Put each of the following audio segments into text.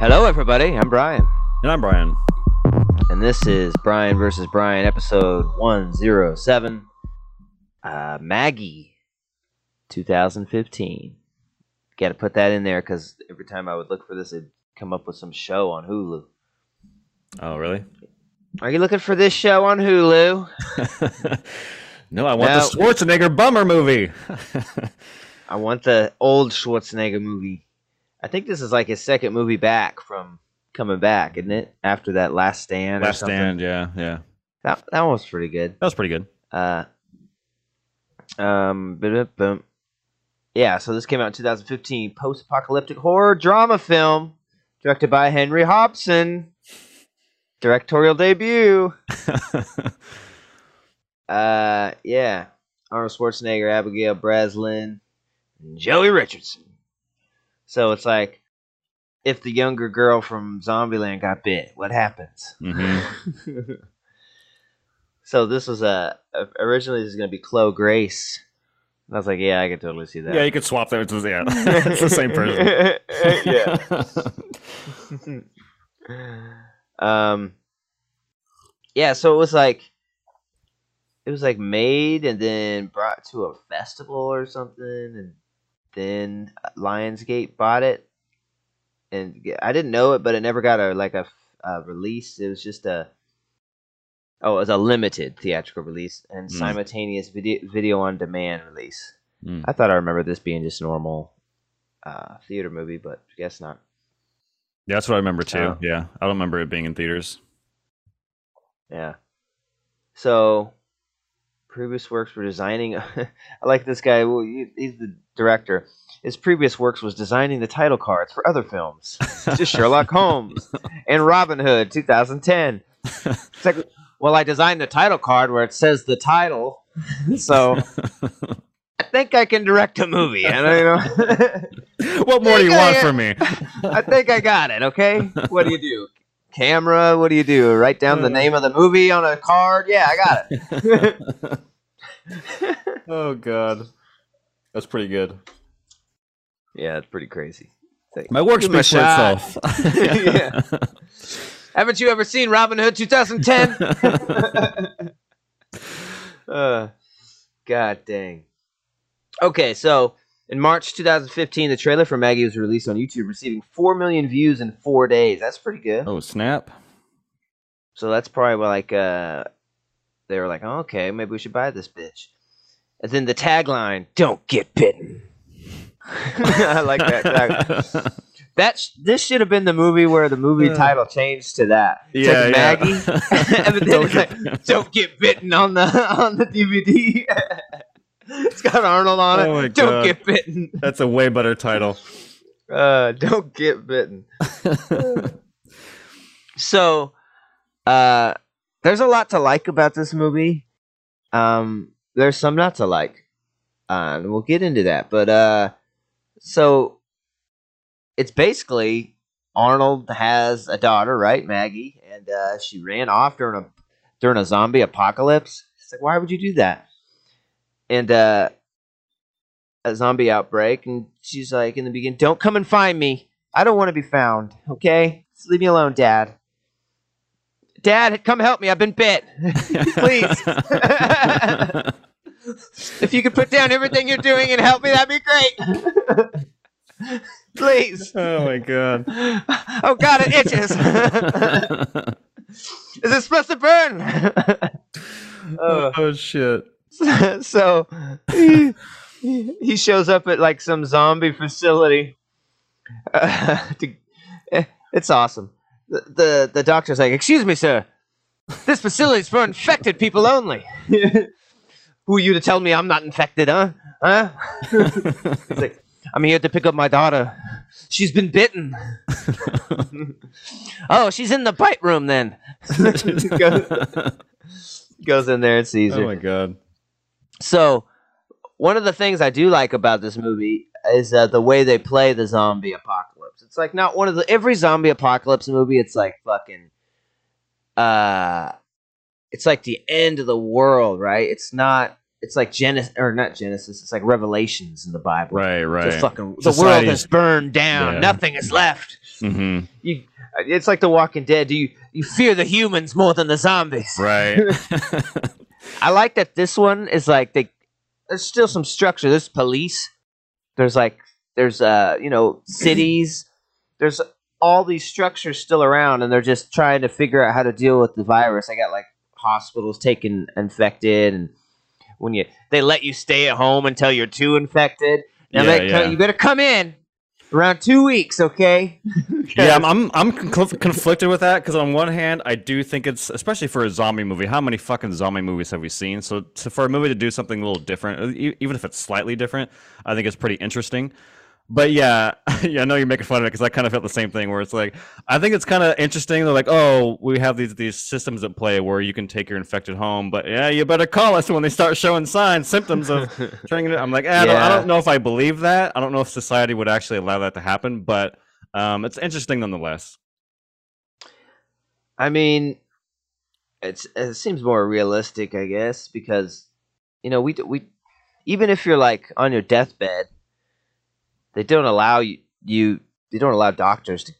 Hello, everybody. I'm Brian. And I'm Brian. And this is Brian versus Brian, episode 107. Maggie, 2015. Got to put that in there because every time I would look for this, it'd come up with some show on Hulu. Oh, really? Are you looking for this show on Hulu? No, I want the Schwarzenegger bummer movie. I want the old Schwarzenegger movie. I think this is like his second movie back from coming back, isn't it? After that Last Stand or something. Last Stand, yeah. That one was pretty good. That was pretty good. Yeah, so this came out in 2015. Post-apocalyptic horror drama film directed by Henry Hobson. Directorial debut. Yeah. Arnold Schwarzenegger, Abigail Breslin, and Joey Richardson. So it's like, if the younger girl from Zombieland got bit, what happens? Mm-hmm. So this was originally this is going to be Chloe Grace. And I was like, yeah, I could totally see that. Yeah, you could swap that. Yeah, it's the same person. Yeah. Yeah, so it was like made and then brought to a festival or something, and then Lionsgate bought it. And I didn't know it, but it never got a release. It was just a limited theatrical release and simultaneous video on demand release. Mm. I thought I remember this being just normal theater movie, but I guess not. Yeah, that's what I remember too. Yeah, I don't remember it being in theaters. Yeah. So previous works were designing. I like this guy. Well, he's the director. His previous works was designing the title cards for other films, such as Sherlock Holmes and Robin Hood, 2010. It's like, well, I designed the title card where it says the title, so I think I can direct a movie. I don't know. What more do you want from me? I think I got it. Okay, what do you do? Camera? What do you do? Write down the name of the movie on a card? Yeah, I got it. Oh God, that's pretty good. Yeah, it's pretty crazy. Like, my work speaks for itself. Yeah. Haven't you ever seen Robin Hood 2010? God dang. Okay, so in March 2015, the trailer for Maggie was released on YouTube, receiving 4 million views in 4 days. That's pretty good. Oh, snap. So that's probably like, they were like, oh, okay, maybe we should buy this bitch. And then the tagline, don't get bitten. I like that. This should have been the movie where the movie title changed to that. Yeah, like Maggie. Yeah. But then don't get bitten on the DVD. It's got Arnold on it. Oh, don't get bitten. That's a way better title. Don't get bitten. So, there's a lot to like about this movie. There's some not to like. And we'll get into that, but so it's basically Arnold has a daughter, right, Maggie, and she ran off during a zombie apocalypse. It's like, why would you do that? And a zombie outbreak, and she's like in the beginning, "Don't come and find me. I don't want to be found. Okay, just leave me alone, Dad. Dad, come help me. I've been bit. Please." If you could put down everything you're doing and help me, that'd be great. Please. Oh, my God. Oh, God, it itches. Is it supposed to burn? Oh, shit. So he shows up at, like, some zombie facility. It's awesome. The doctor's like, excuse me, sir. This facility's for infected people only. Who are you to tell me I'm not infected, huh? He's like, I'm here to pick up my daughter. She's been bitten. Oh, she's in the bite room then. Goes in there and sees her. Oh, my God. So one of the things I do like about this movie is the way they play the zombie apocalypse. It's like not one of every zombie apocalypse movie, it's like fucking... it's like the end of the world, right? It's not it's like Genesis, or not Genesis, it's like Revelations in the Bible. Right, right. The world is burned down. Yeah. Nothing is left. Mm-hmm. It's like The Walking Dead. You fear the humans more than the zombies. Right. I like that this one is like there's still some structure. There's police. There's cities. There's all these structures still around, and they're just trying to figure out how to deal with the virus. I got like hospitals taking infected, and when they let you stay at home until you're too infected. Now you better come in around 2 weeks, okay? Yeah, I'm conflicted with that, because on one hand, I do think it's, especially for a zombie movie, how many fucking zombie movies have we seen? So for a movie to do something a little different, even if it's slightly different, I think it's pretty interesting. But yeah, I know you're making fun of it, because I kind of felt the same thing, where it's like, I think it's kind of interesting. They're like, oh, we have these systems at play where you can take your infected home, but yeah, you better call us when they start showing symptoms of turning it. I'm like, I don't know if I believe that. I don't know if society would actually allow that to happen, but it's interesting nonetheless. I mean, it seems more realistic, I guess, because, you know, we even if you're like on your deathbed, they don't allow they don't allow doctors to,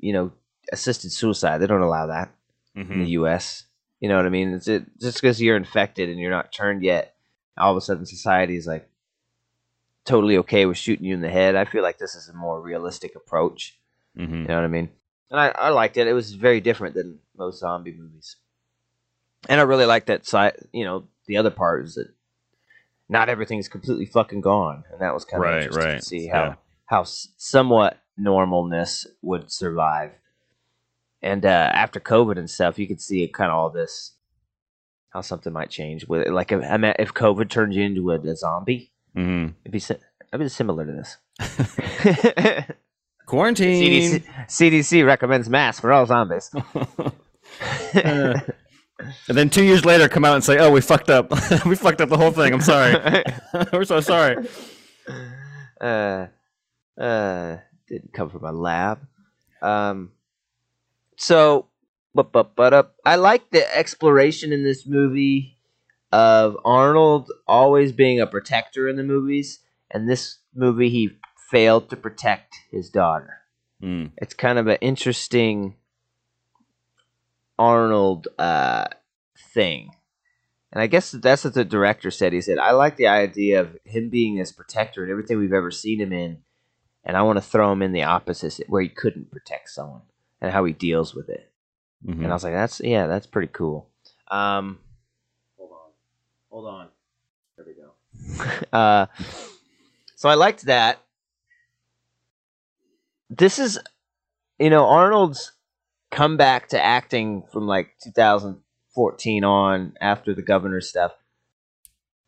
you know, assisted suicide. They don't allow that in the U.S. You know what I mean? Just because you're infected and you're not turned yet, all of a sudden society is like totally okay with shooting you in the head. I feel like this is a more realistic approach. Mm-hmm. You know what I mean? And I liked it. It was very different than most zombie movies. And I really liked that side. You know, the other part is that not everything's completely fucking gone, and that was kind of interesting to see how somewhat normalness would survive. And after COVID and stuff, you could see kind of all this, how something might change with it. Like if COVID turned you into a zombie, it'd be similar to this. Quarantine. CDC recommends masks for all zombies. And then 2 years later, come out and say, "Oh, we fucked up. We fucked up the whole thing. I'm sorry. We're so sorry." Didn't come from my lab. I like the exploration in this movie of Arnold always being a protector in the movies, and this movie he failed to protect his daughter. Mm. It's kind of an interesting Arnold thing, and I guess that's what the director said. He said, "I like the idea of him being his protector and everything we've ever seen him in, and I want to throw him in the opposite where he couldn't protect someone and how he deals with it." Mm-hmm. And I was like, "That's pretty cool." Hold on, there we go. So I liked that. This is, you know, Arnold's come back to acting from like 2014 on after the governor stuff.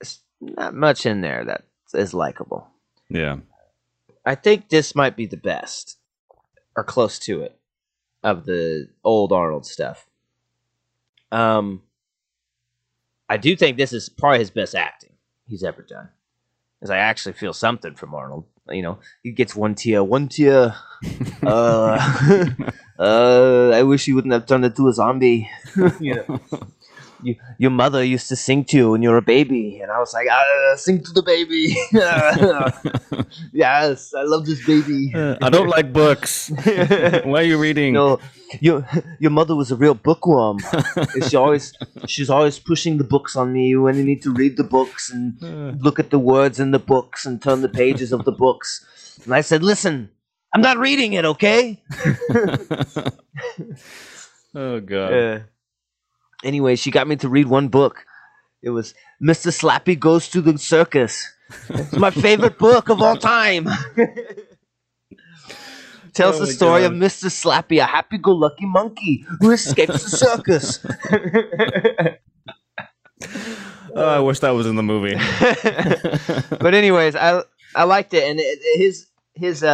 It's not much in there that is likable. Yeah. I think this might be the best, or close to it, of the old Arnold stuff. I do think this is probably his best acting he's ever done, because I actually feel something from Arnold. You know, he gets one tear. I wish you wouldn't have turned into a zombie. You know, your mother used to sing to you when you were a baby, and I was like, sing to the baby. Yes, I love this baby. I don't like books. Why are you reading? No, your mother was a real bookworm. She's always pushing the books on me when you need to read the books and look at the words in the books and turn the pages of the books. And I said, "Listen, I'm not reading it, okay?" Oh, God. Anyway, she got me to read one book. It was Mr. Slappy Goes to the Circus. It's my favorite book of all time. Tells the story of Mr. Slappy, a happy-go-lucky monkey who escapes the circus. Oh, I wish that was in the movie. But anyways, I liked it, and his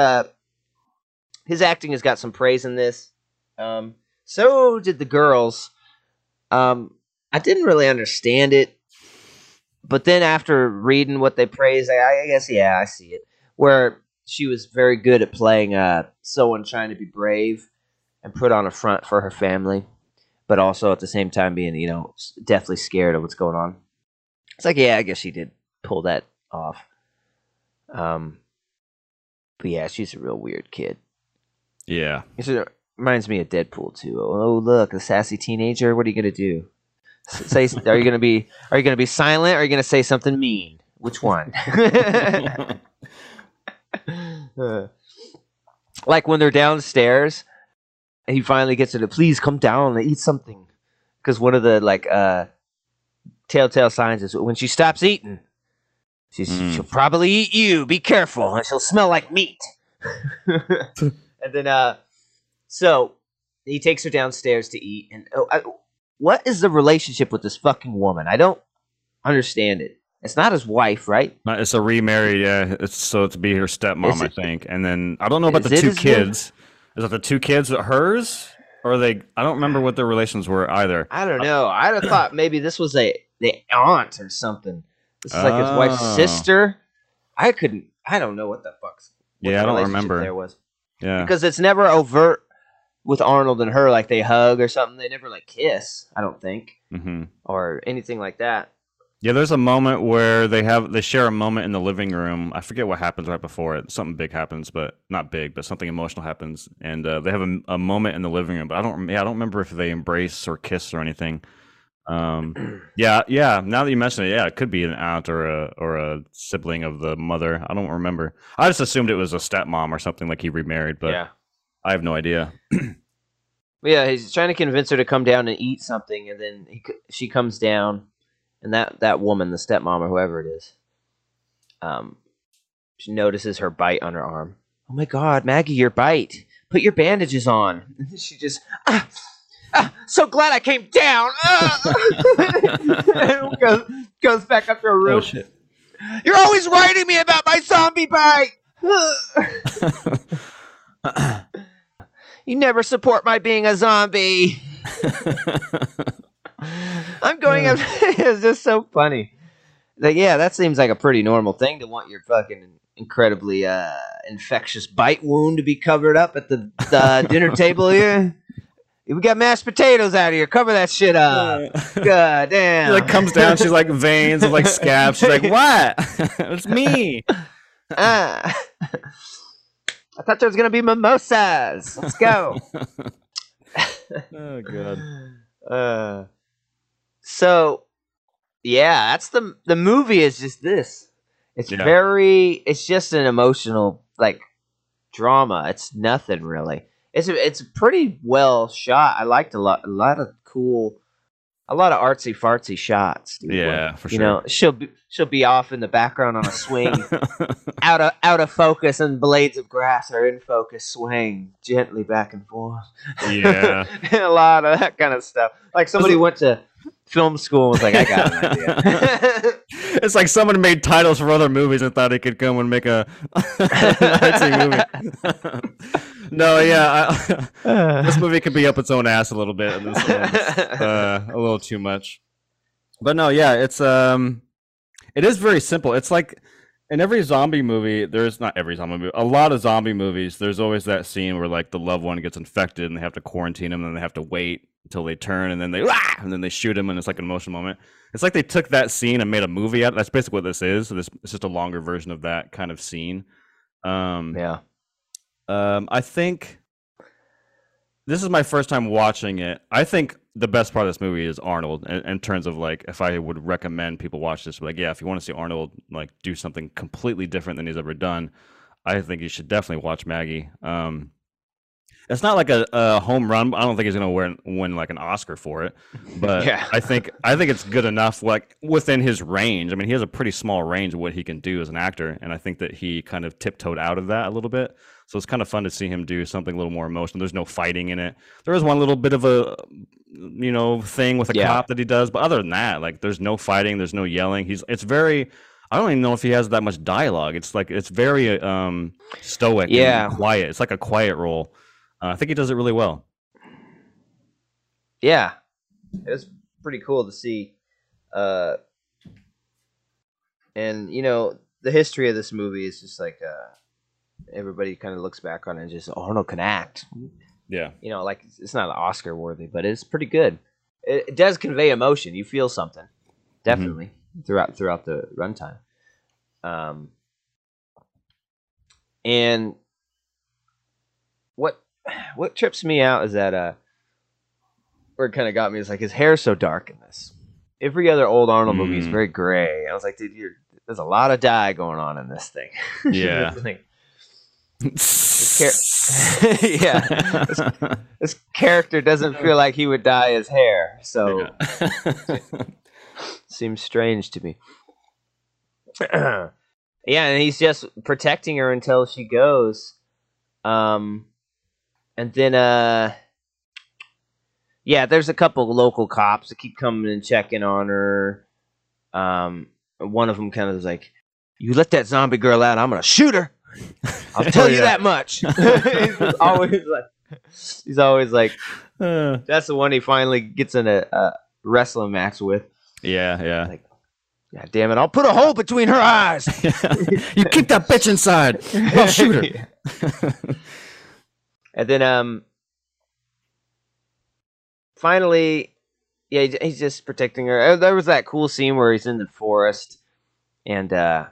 acting has got some praise in this. So did the girls. I didn't really understand it, but then after reading what they praised, I guess, yeah, I see it. Where she was very good at playing someone trying to be brave and put on a front for her family, but also at the same time being, you know, deathly scared of what's going on. It's like, yeah, I guess she did pull that off. But yeah, she's a real weird kid. Yeah. It reminds me of Deadpool 2. Oh, look, a sassy teenager. What are you going to do? Say, are you going to be silent? Or are you going to say something mean? Which one? Like when they're downstairs, he finally gets her to please come down and eat something. Because one of the telltale signs is when she stops eating, she'll probably eat you. Be careful, and she'll smell like meat. And then, so he takes her downstairs to eat. And what is the relationship with this fucking woman? I don't understand it. It's not his wife, right? It's a remarried, yeah. So to be her stepmom, I think. And then I don't know about the two kids. Is it the two kids with hers? Or they? I don't remember what their relations were either. I don't know. I'd have thought maybe this was the aunt or something. This is like his wife's sister. I don't know what the fuck's. Yeah, I don't remember. There was. Yeah. Because it's never overt with Arnold and her. Like they hug or something. They never like kiss. I don't think. Mm-hmm. Or anything like that. Yeah, there's a moment where they share a moment in the living room. I forget what happens right before it. Something big happens, but something emotional happens, and they have a moment in the living room. But I don't remember if they embrace or kiss or anything. Yeah. Now that you mention it, yeah, it could be an aunt or a sibling of the mother. I don't remember. I just assumed it was a stepmom or something, like he remarried, but yeah. I have no idea. Yeah, he's trying to convince her to come down and eat something, and then she comes down. And that woman, the stepmom or whoever it is, she notices her bite on her arm. Oh my God, Maggie, your bite! Put your bandages on. She just, so glad I came down. And goes back up to her room. Oh, shit. You're always writing me about my zombie bite. You never support my being a zombie. I'm going up. It's just so funny. Like, yeah, that seems like a pretty normal thing to want your fucking incredibly infectious bite wound to be covered up at the dinner table here. We got mashed potatoes out here. Cover that shit up. God damn. She comes down. She's like veins and like scabs. She's like, what? It's me. I thought there was gonna be mimosas. Let's go. Oh God. So, yeah, that's the movie is just this. It's it's just an emotional drama. It's nothing really. It's pretty well shot. I liked a lot of cool, a lot of artsy fartsy shots. Dude. Yeah, for sure. You know, she'll be off in the background on a swing, out of focus, and blades of grass are in focus, swaying gently back and forth. Yeah, and a lot of that kind of stuff. Like somebody went to film school was like, I got an idea. It's like someone made titles for other movies and thought he could come and make an artsy movie. No, yeah, this movie could be up its own ass a little bit. And this a little too much. But no, yeah, it is very simple. It's like in every zombie movie, a lot of zombie movies, there's always that scene where the loved one gets infected and they have to quarantine them, and then they have to wait until they turn, and then they shoot him, and it's like an emotional moment. It's like they took that scene and made a movie out. That's basically what this is. So it's just a longer version of that kind of scene. I think this is my first time watching it. I think the best part of this movie is Arnold, in terms of if I would recommend people watch this, yeah, if you want to see Arnold do something completely different than he's ever done, I think you should definitely watch Maggie. It's not like a home run. I don't think he's gonna win an Oscar for it, but yeah. I think it's good enough, within his range. I mean, he has a pretty small range of what he can do as an actor, and I think that he kind of tiptoed out of that a little bit. So it's kind of fun to see him do something a little more emotional. There's no fighting in it. There is one little bit of a thing with a cop that he does, but other than that, there's no fighting, there's no yelling. It's very. I don't even know if he has that much dialogue. It's very stoic, and quiet. It's like a quiet role. I think he does it really well. Yeah, it was pretty cool to see, and the history of this movie is just everybody kind of looks back on it and just Arnold can act. Yeah, it's not Oscar worthy, but it's pretty good. It does convey emotion. You feel something, definitely. throughout the runtime. And what trips me out is that where it kind of got me is like his hair's so dark in this. Every other old Arnold movie is very gray. I was like, dude, there's a lot of dye going on in this thing. Yeah. This character doesn't feel like he would dye his hair, so seems strange to me. Yeah, and he's just protecting her until she goes. And then yeah, there's a couple of local cops that keep coming and checking on her. One of them kind of is like, "You let that zombie girl out, I'm gonna shoot her. I'll tell you that much." he's always like, that's the one he finally gets in a wrestling match with. Yeah, yeah. Like, God damn it! I'll put a hole between her eyes. You keep that bitch inside. I'll shoot her. And then, finally, yeah, he's just protecting her. There was that cool scene where he's in the forest, and the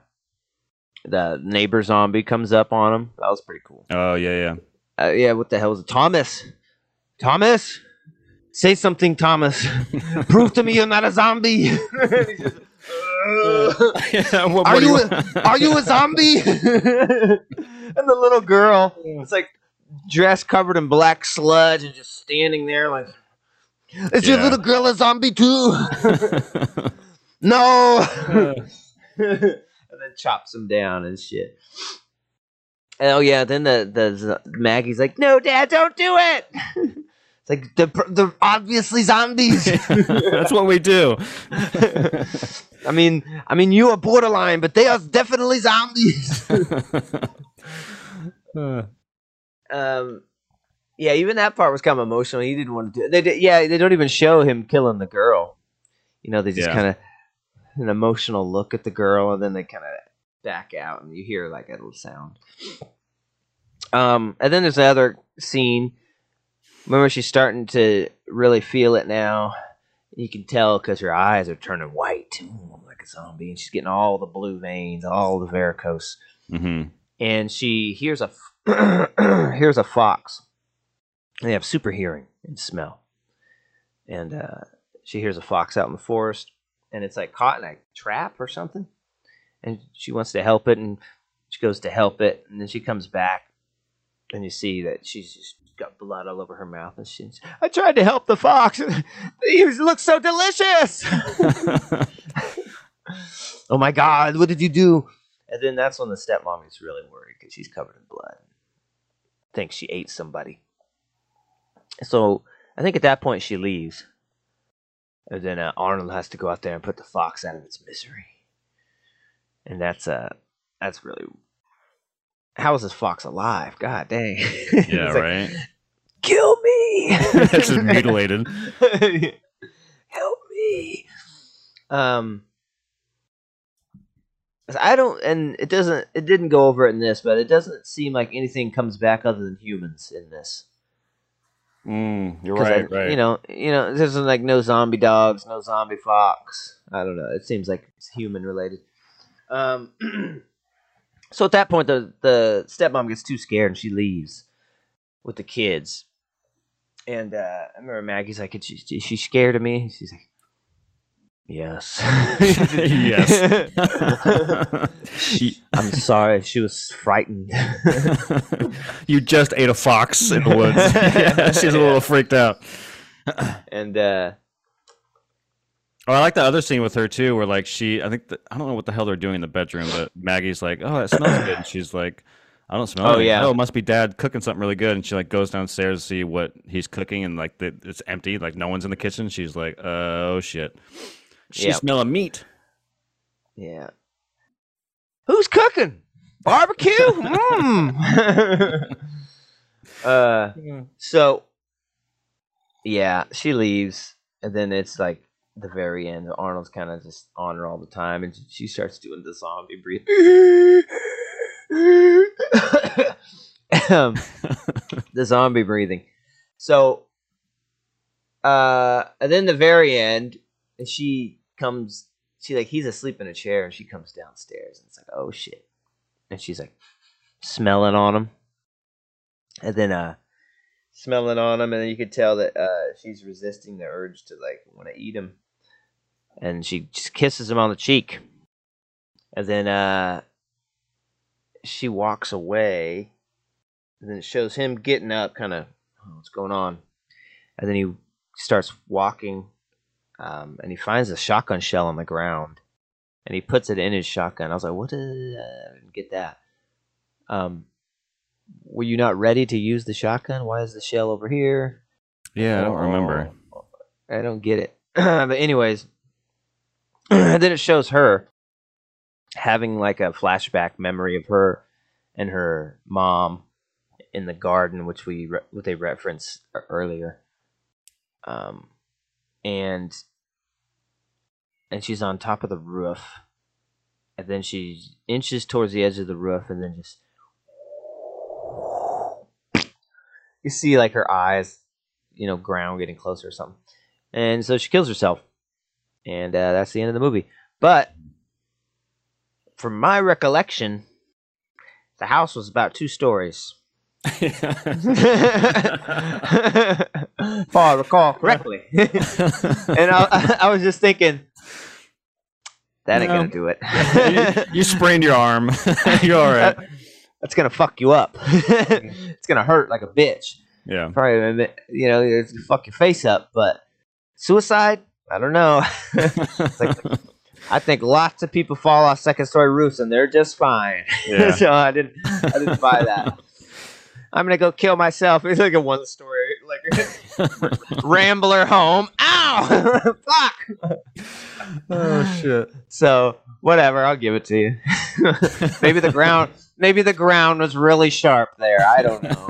neighbor zombie comes up on him. That was pretty cool. Oh yeah, yeah, yeah. What the hell is it, Thomas? Thomas, say something, Thomas. Prove to me you're not a zombie. He's just, yeah, are you a zombie? And the little girl, it's like dress covered in black sludge and just standing there like, is your little girl a zombie too? No. And then chops him down and shit. And oh yeah, then the Maggie's like, "No, Dad, don't do it." It's like the obviously zombies. That's what we do. I mean, you are borderline, but they are definitely zombies. Yeah, even that part was kind of emotional. He didn't want to do it. They don't even show him killing the girl. You know, they just kind of an emotional look at the girl, and then they kind of back out, and you hear like a little sound. And then there's another scene. Remember, she's starting to really feel it now. You can tell because her eyes are turning white, like a zombie, and she's getting all the blue veins, all the varicose. Mm-hmm. And she hears a fox. And they have super hearing and smell. And she hears a fox out in the forest, and it's like caught in a trap or something. And she wants to help it, and she goes to help it, and then she comes back, and you see that she's just got blood all over her mouth, and she's, "I tried to help the fox. He looks so delicious." "Oh my God, what did you do?" And then that's when the stepmom is really worried because she's covered in blood. Thinks she ate somebody. So I think at that point she leaves. And then Arnold has to go out there and put the fox out of its misery. And that's really, how is this fox alive? God dang. Yeah, right. Like, kill me. That's just mutilated. Help me. It didn't go over in this, but it doesn't seem like anything comes back other than humans in this. You're right, right. You know, there's like no zombie dogs, no zombie fox. I don't know. It seems like it's human related. So at that point, the stepmom gets too scared and she leaves with the kids. And I remember Maggie's like, "She's scared of me." She's like, "Yes, yes." I'm sorry, she was frightened. You just ate a fox in the woods. Yeah, she's a little freaked out. And I like the other scene with her too, where like I don't know what the hell they're doing in the bedroom, but Maggie's like, "Oh, that smells good," and she's like, "I don't smell anything." "Oh, it must be Dad cooking something really good." And she like goes downstairs to see what he's cooking, and like it's empty, like no one's in the kitchen. She's like, "Oh shit, she's smelling meat." Yeah, who's cooking? Barbecue. So yeah, she leaves, and then it's like the very end. Arnold's kind of just on her all the time, and she starts doing the zombie breathing. The zombie breathing. So and then the very end, she comes she like he's asleep in a chair, and she comes downstairs, and it's like, oh shit, and she's like smelling on him, and then smelling on him, and then you could tell that she's resisting the urge to like want to eat him, and she just kisses him on the cheek, and then she walks away, and then it shows him getting up, kind of, oh, what's going on, and then he starts walking, and he finds a shotgun shell on the ground, and he puts it in his shotgun. I was like, what? I didn't get that. Were you not ready to use the shotgun? Why is the shell over here? Yeah, I don't remember. I don't get it. But anyways, then it shows her having like a flashback memory of her and her mom in the garden, which they referenced earlier. And she's on top of the roof, and then she inches towards the edge of the roof, and then just you see like her eyes, you know, ground getting closer or something, and so she kills herself, and that's the end of the movie. But from my recollection, the house was about 2 stories. If I recall correctly. And I was just thinking, that ain't gonna do it. You sprained your arm. You're all right. That's gonna fuck you up. It's gonna hurt like a bitch. Yeah, probably. You know, it's gonna fuck your face up. But suicide? I don't know. It's like, I think lots of people fall off 2nd-story roofs and they're just fine. Yeah. So I didn't buy that. I'm gonna go kill myself. It's like a 1-story, like rambler home. Ow! Fuck! Oh shit! So whatever, I'll give it to you. Maybe the ground was really sharp there. I don't know.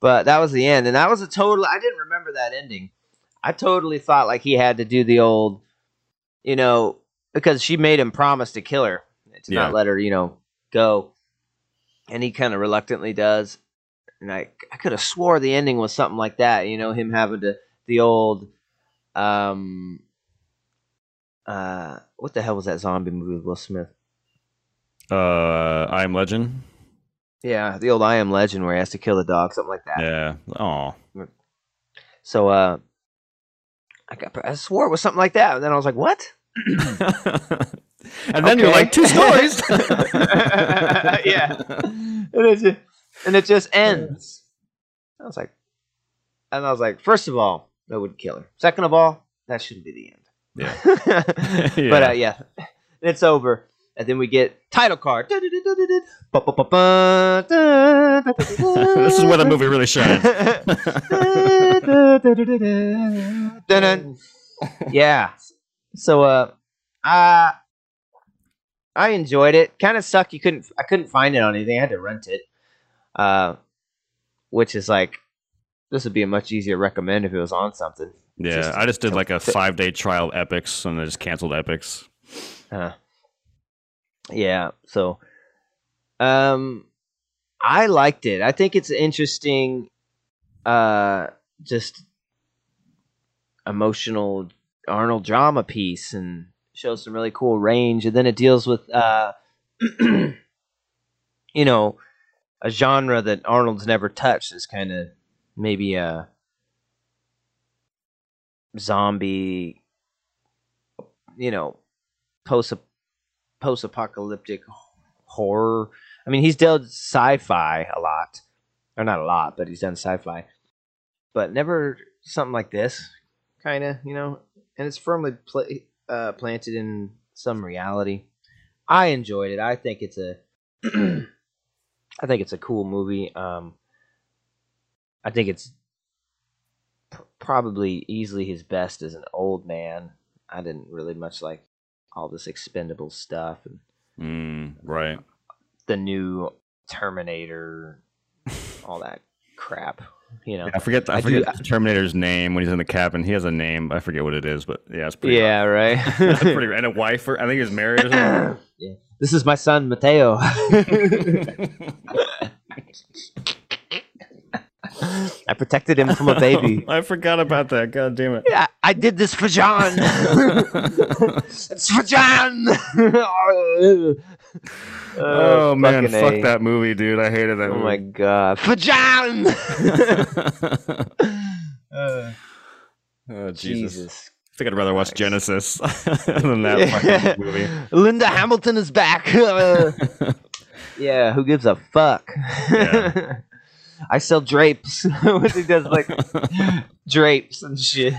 But that was the end, and that was a total. I didn't remember that ending. I totally thought like he had to do the old, you know, because she made him promise to kill her, to not let her, you know, go. And he kind of reluctantly does. And I could have swore the ending was something like that. You know, him having to, the old, what the hell was that zombie movie with Will Smith? I Am Legend? Yeah, the old I Am Legend where he has to kill the dog, something like that. Yeah, aw. So, I swore it was something like that. And then I was like, what? And then you're like, 2 stories. Yeah. And it just ends. I was like, first of all, that would kill her. Second of all, that shouldn't be the end. Yeah. Yeah. But yeah, it's over. And then we get title card. This is where the movie really shines. Yeah. So, I enjoyed it. Kind of sucked. I couldn't find it on anything. I had to rent it, which is like, this would be a much easier recommend if it was on something. Yeah, I just did like a 5-day trial Epix, and I just canceled Epix. Yeah. So, I liked it. I think it's interesting, just emotional Arnold drama piece, and shows some really cool range, and then it deals with you know, a genre that Arnold's never touched, is kind of maybe a zombie, you know, post-apocalyptic horror. I mean, he's done sci-fi a lot, or not a lot, but he's done sci-fi, but never something like this, kind of, you know, and it's firmly planted in some reality. I enjoyed it. I think it's a cool movie. I think it's probably easily his best as an old man. I didn't really much like all this Expendables stuff and right, the new Terminator, all that crap. You know, yeah, I forget the Terminator's name when he's in the cabin. He has a name. I forget what it is, but yeah, it's pretty. Yeah, rough. Right. That's pretty. And a wife, or I think he was married or something. Yeah. This is my son, Mateo. I protected him from a baby. I forgot about that. God damn it. Yeah, I did this for John. It's for John. Oh man, fuck that movie, dude. I hated that movie. Oh my god. For John. Oh Jesus. I think I'd rather watch Genesis than that fucking movie. Linda Hamilton is back. Yeah, who gives a fuck? Yeah. I sell drapes. What he does, like drapes and shit.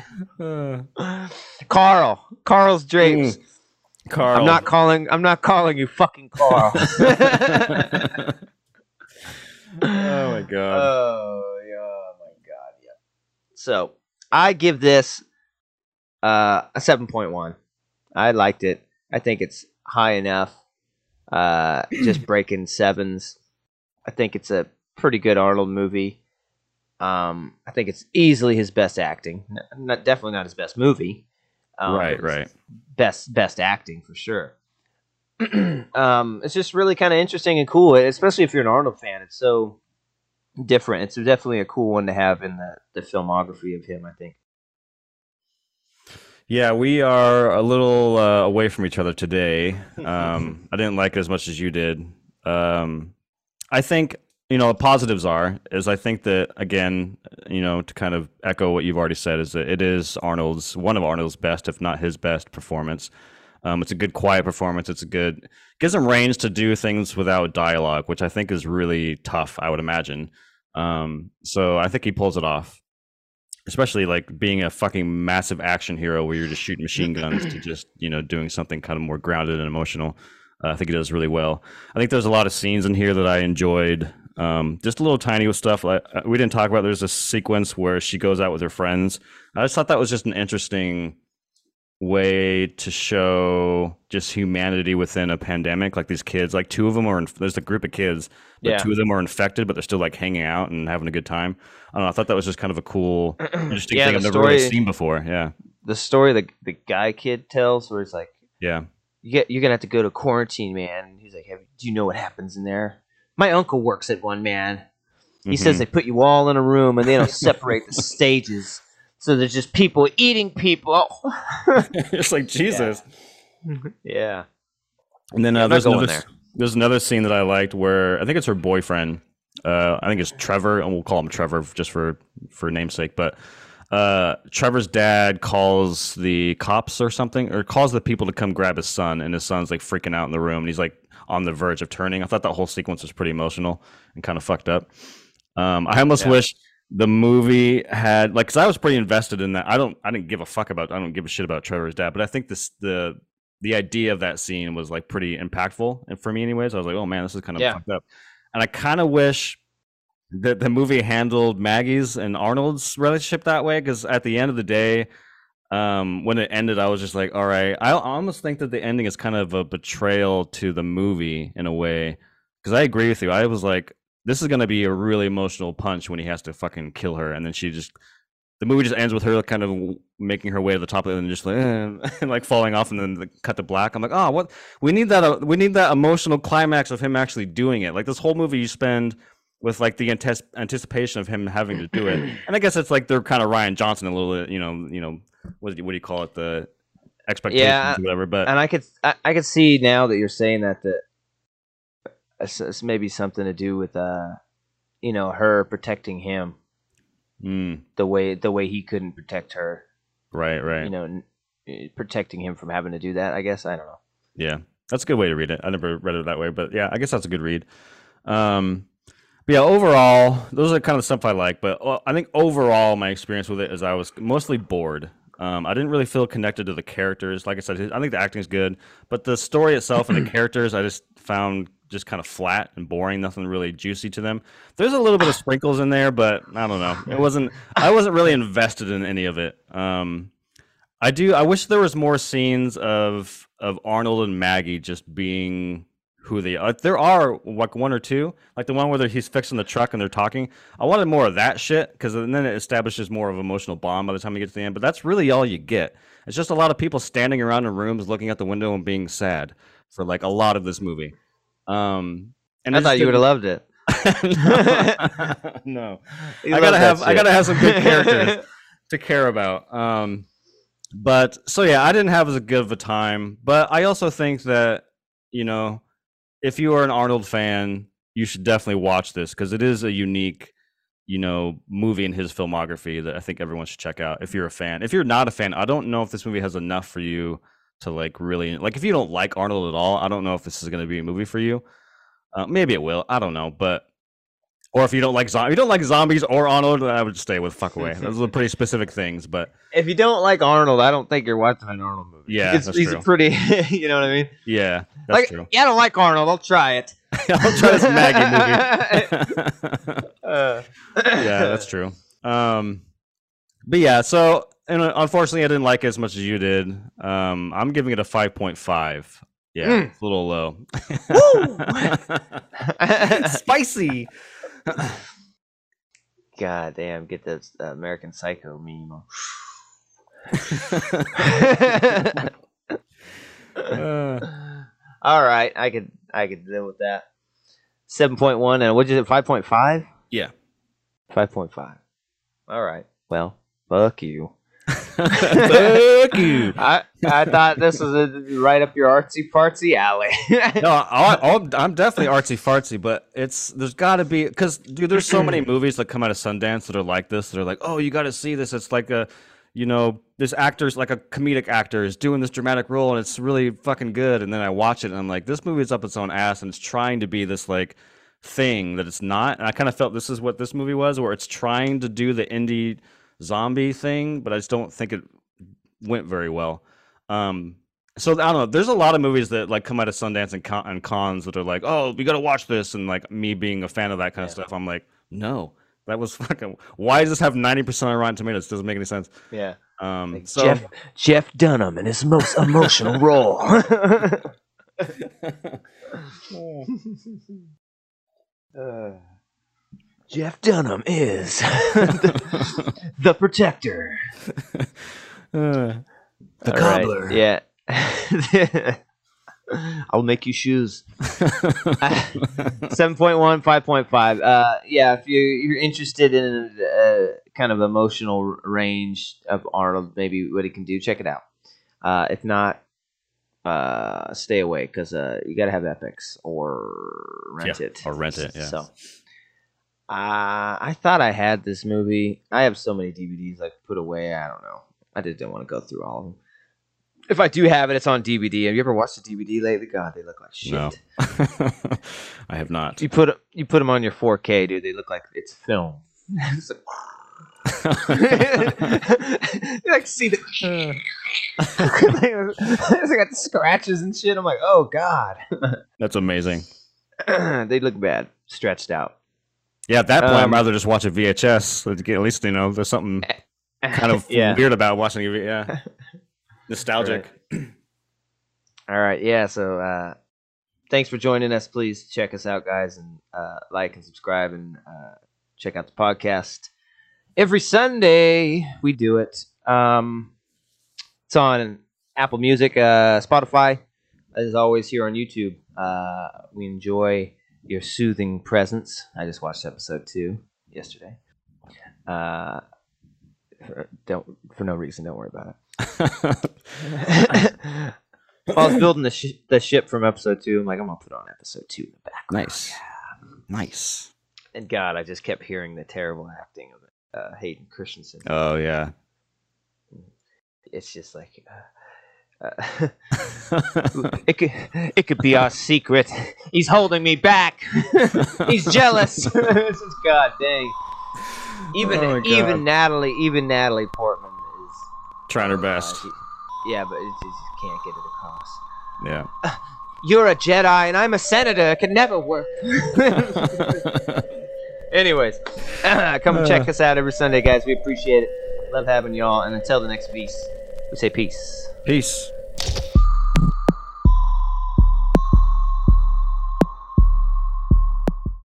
Carl's drapes. Carl. I'm not calling you fucking Carl. Oh my god. Oh yeah. Oh my god. Yeah. So I give this a 7.1. I liked it. I think it's high enough. Just breaking sevens. I think it's a pretty good Arnold movie. I think it's easily his best acting. Definitely not his best movie. Right. Best acting for sure. It's just really kind of interesting and cool, especially if you're an Arnold fan. It's so different. It's definitely a cool one to have in the filmography of him, I think. Yeah, we are a little away from each other today. I didn't like it as much as you did. I think, the positives I think that, again, to kind of echo what you've already said, is that it is one of Arnold's best, if not his best, performance. It's a good quiet performance. Gives him range to do things without dialogue, which I think is really tough, I would imagine. So I think he pulls it off. Especially like being a fucking massive action hero where you're just shooting machine guns to just, doing something kind of more grounded and emotional. I think he does really well. I think there's a lot of scenes in here that I enjoyed. Just a little tiny stuff. Like we didn't talk about, there's a sequence where she goes out with her friends. I just thought that was just an interesting way to show just humanity within a pandemic. Like these kids, like two of them are there's a group of kids, but two of them are infected, but they're still like hanging out and having a good time. I don't know, I thought that was just kind of a cool, interesting thing I've never really seen before. Yeah, the story the guy kid tells, where it's like, yeah, you're gonna have to go to quarantine, man. He's like, do you know what happens in there? My uncle works at one, man. He says they put you all in a room and they don't separate the stages. So there's just people eating people. It's like Jesus. Yeah. And then there's another scene that I liked where I think it's her boyfriend. I think it's Trevor, and we'll call him Trevor just for namesake. But Trevor's dad calls the cops or something, or calls the people to come grab his son, and his son's like freaking out in the room, and he's like on the verge of turning. I thought that whole sequence was pretty emotional and kind of fucked up. I almost wish the movie had, like, because I was pretty invested in that. I didn't give a fuck about, I don't give a shit about Trevor's dad, but I think the idea of that scene was like pretty impactful, and for me anyways. I was like, oh man, this is kind of fucked up. And I kind of wish that the movie handled Maggie's and Arnold's relationship that way, because at the end of the day, when it ended, I was just like, all right. I almost think that the ending is kind of a betrayal to the movie in a way, because I agree with you. I was like, this is going to be a really emotional punch when he has to fucking kill her. And then the movie just ends with her kind of making her way to the top of it and just like, and like falling off, and then cut to black. I'm like, oh, what? We need that emotional climax of him actually doing it. Like this whole movie you spend with like the anticipation of him having to do it. And I guess it's like, they're kind of Ryan Johnson a little bit, what do you call it? The expectations, or whatever. But, and I could see now that you're saying that, it's maybe something to do with her protecting him, the way he couldn't protect her, right, protecting him from having to do that, I guess. I don't know. Yeah, that's a good way to read it. I never read it that way, but yeah, I guess that's a good read. But yeah, overall, those are kind of the stuff I like, but I think overall my experience with it is I was mostly bored. I didn't really feel connected to the characters. Like I said, I think the acting is good, but the story itself and the characters I just found just kind of flat and boring. Nothing really juicy to them. There's a little bit of sprinkles in there, but I don't know. I wasn't really invested in any of it. I wish there was more scenes of Arnold and Maggie just being who they are. There are like one or two, like the one where he's fixing the truck and they're talking. I wanted more of that shit, because then it establishes more of an emotional bond by the time you get to the end. But that's really all you get. It's just a lot of people standing around in rooms looking out the window and being sad for like a lot of this movie. And I thought you would have loved it. No. I gotta have some good characters to care about. But so yeah, I didn't have as good of a time. But I also think that, you know, if you are an Arnold fan, you should definitely watch this because it is a unique, you know, movie in his filmography that I think everyone should check out if you're a fan. If you're not a fan, I don't know if this movie has enough for you to like really like. If you don't like Arnold at all, I don't know if this is going to be a movie for you. Maybe it will. I don't know, but or if you don't like zombies or Arnold, I would stay with fuck away. Those are pretty specific things. But if you don't like Arnold, I don't think you're watching an Arnold movie. Yeah, he's true. Pretty. You know what I mean? Yeah, that's like, true. Yeah, I don't like Arnold. I'll try it. I'll try this Maggie movie. Yeah, that's true. But yeah, so and unfortunately, I didn't like it as much as you did. I'm giving it a 5.5. Yeah, it's a little low. Woo! Spicy. God damn, get this American Psycho meme. All right, I could deal with that. 7.1 and what is it? 5.5? Yeah, 5.5. All right. Well, fuck you. Fuck you. I thought this was right up your artsy fartsy alley. No, I'm definitely artsy fartsy, but there's got to be because dude, there's so many movies that come out of Sundance that are like this. They're like, oh, you got to see this. It's like a, you know, this actor's like a comedic actor is doing this dramatic role and it's really fucking good. And then I watch it and I'm like, this movie is up its own ass and it's trying to be this like thing that it's not. And I kind of felt this is what this movie was, where it's trying to do the indie zombie thing, but I just don't think it went very well. So I don't know. There's a lot of movies that like come out of Sundance and cons that are like, oh, we got to watch this, and like me being a fan of that kind of stuff, I'm like, no, that was fucking. Why does this have 90% on Rotten Tomatoes? It doesn't make any sense. Yeah. Like so Jeff Dunham in his most emotional role. Jeff Dunham is the protector, the cobbler. Right. Yeah, I'll make you shoes. 7.1, 5.5. Yeah, if you're interested in kind of emotional range of Arnold, maybe what he can do, check it out. If not, stay away because you got to have Epix or rent it. Or rent it. Yeah. So. I thought I had this movie. I have so many DVDs like put away. I don't know. I just didn't want to go through all of them. If I do have it, it's on DVD. Have you ever watched a DVD lately? God, they look like shit. No. I have not. You put them on your 4K, dude. They look like it's film. It's like, you like see the it's got scratches and shit. I'm like, oh god. That's amazing. They look bad, stretched out. Yeah, at that point, I'd rather just watch a VHS. At least, you know, there's something kind of weird about watching a VHS. Nostalgic. Right. All right, yeah, so thanks for joining us. Please check us out, guys, and like and subscribe and check out the podcast. Every Sunday, we do it. It's on Apple Music, Spotify, as always, here on YouTube. We enjoy your soothing presence. I just watched episode 2 yesterday. For no reason. Don't worry about it. While I was building the ship from episode 2, I'm like, I'm gonna put on episode 2 in the background. Nice, yeah. Nice. And God, I just kept hearing the terrible acting of Hayden Christensen. Oh yeah. It's just like. It could be our secret. He's holding me back. He's jealous. This is god dang. Even Natalie Portman is trying her best. Yeah, but she can't get it across. Yeah. You're a Jedi and I'm a senator. It can never work. Anyways, come check us out every Sunday, guys. We appreciate it. Love having y'all. And until the next piece, we say peace. Peace.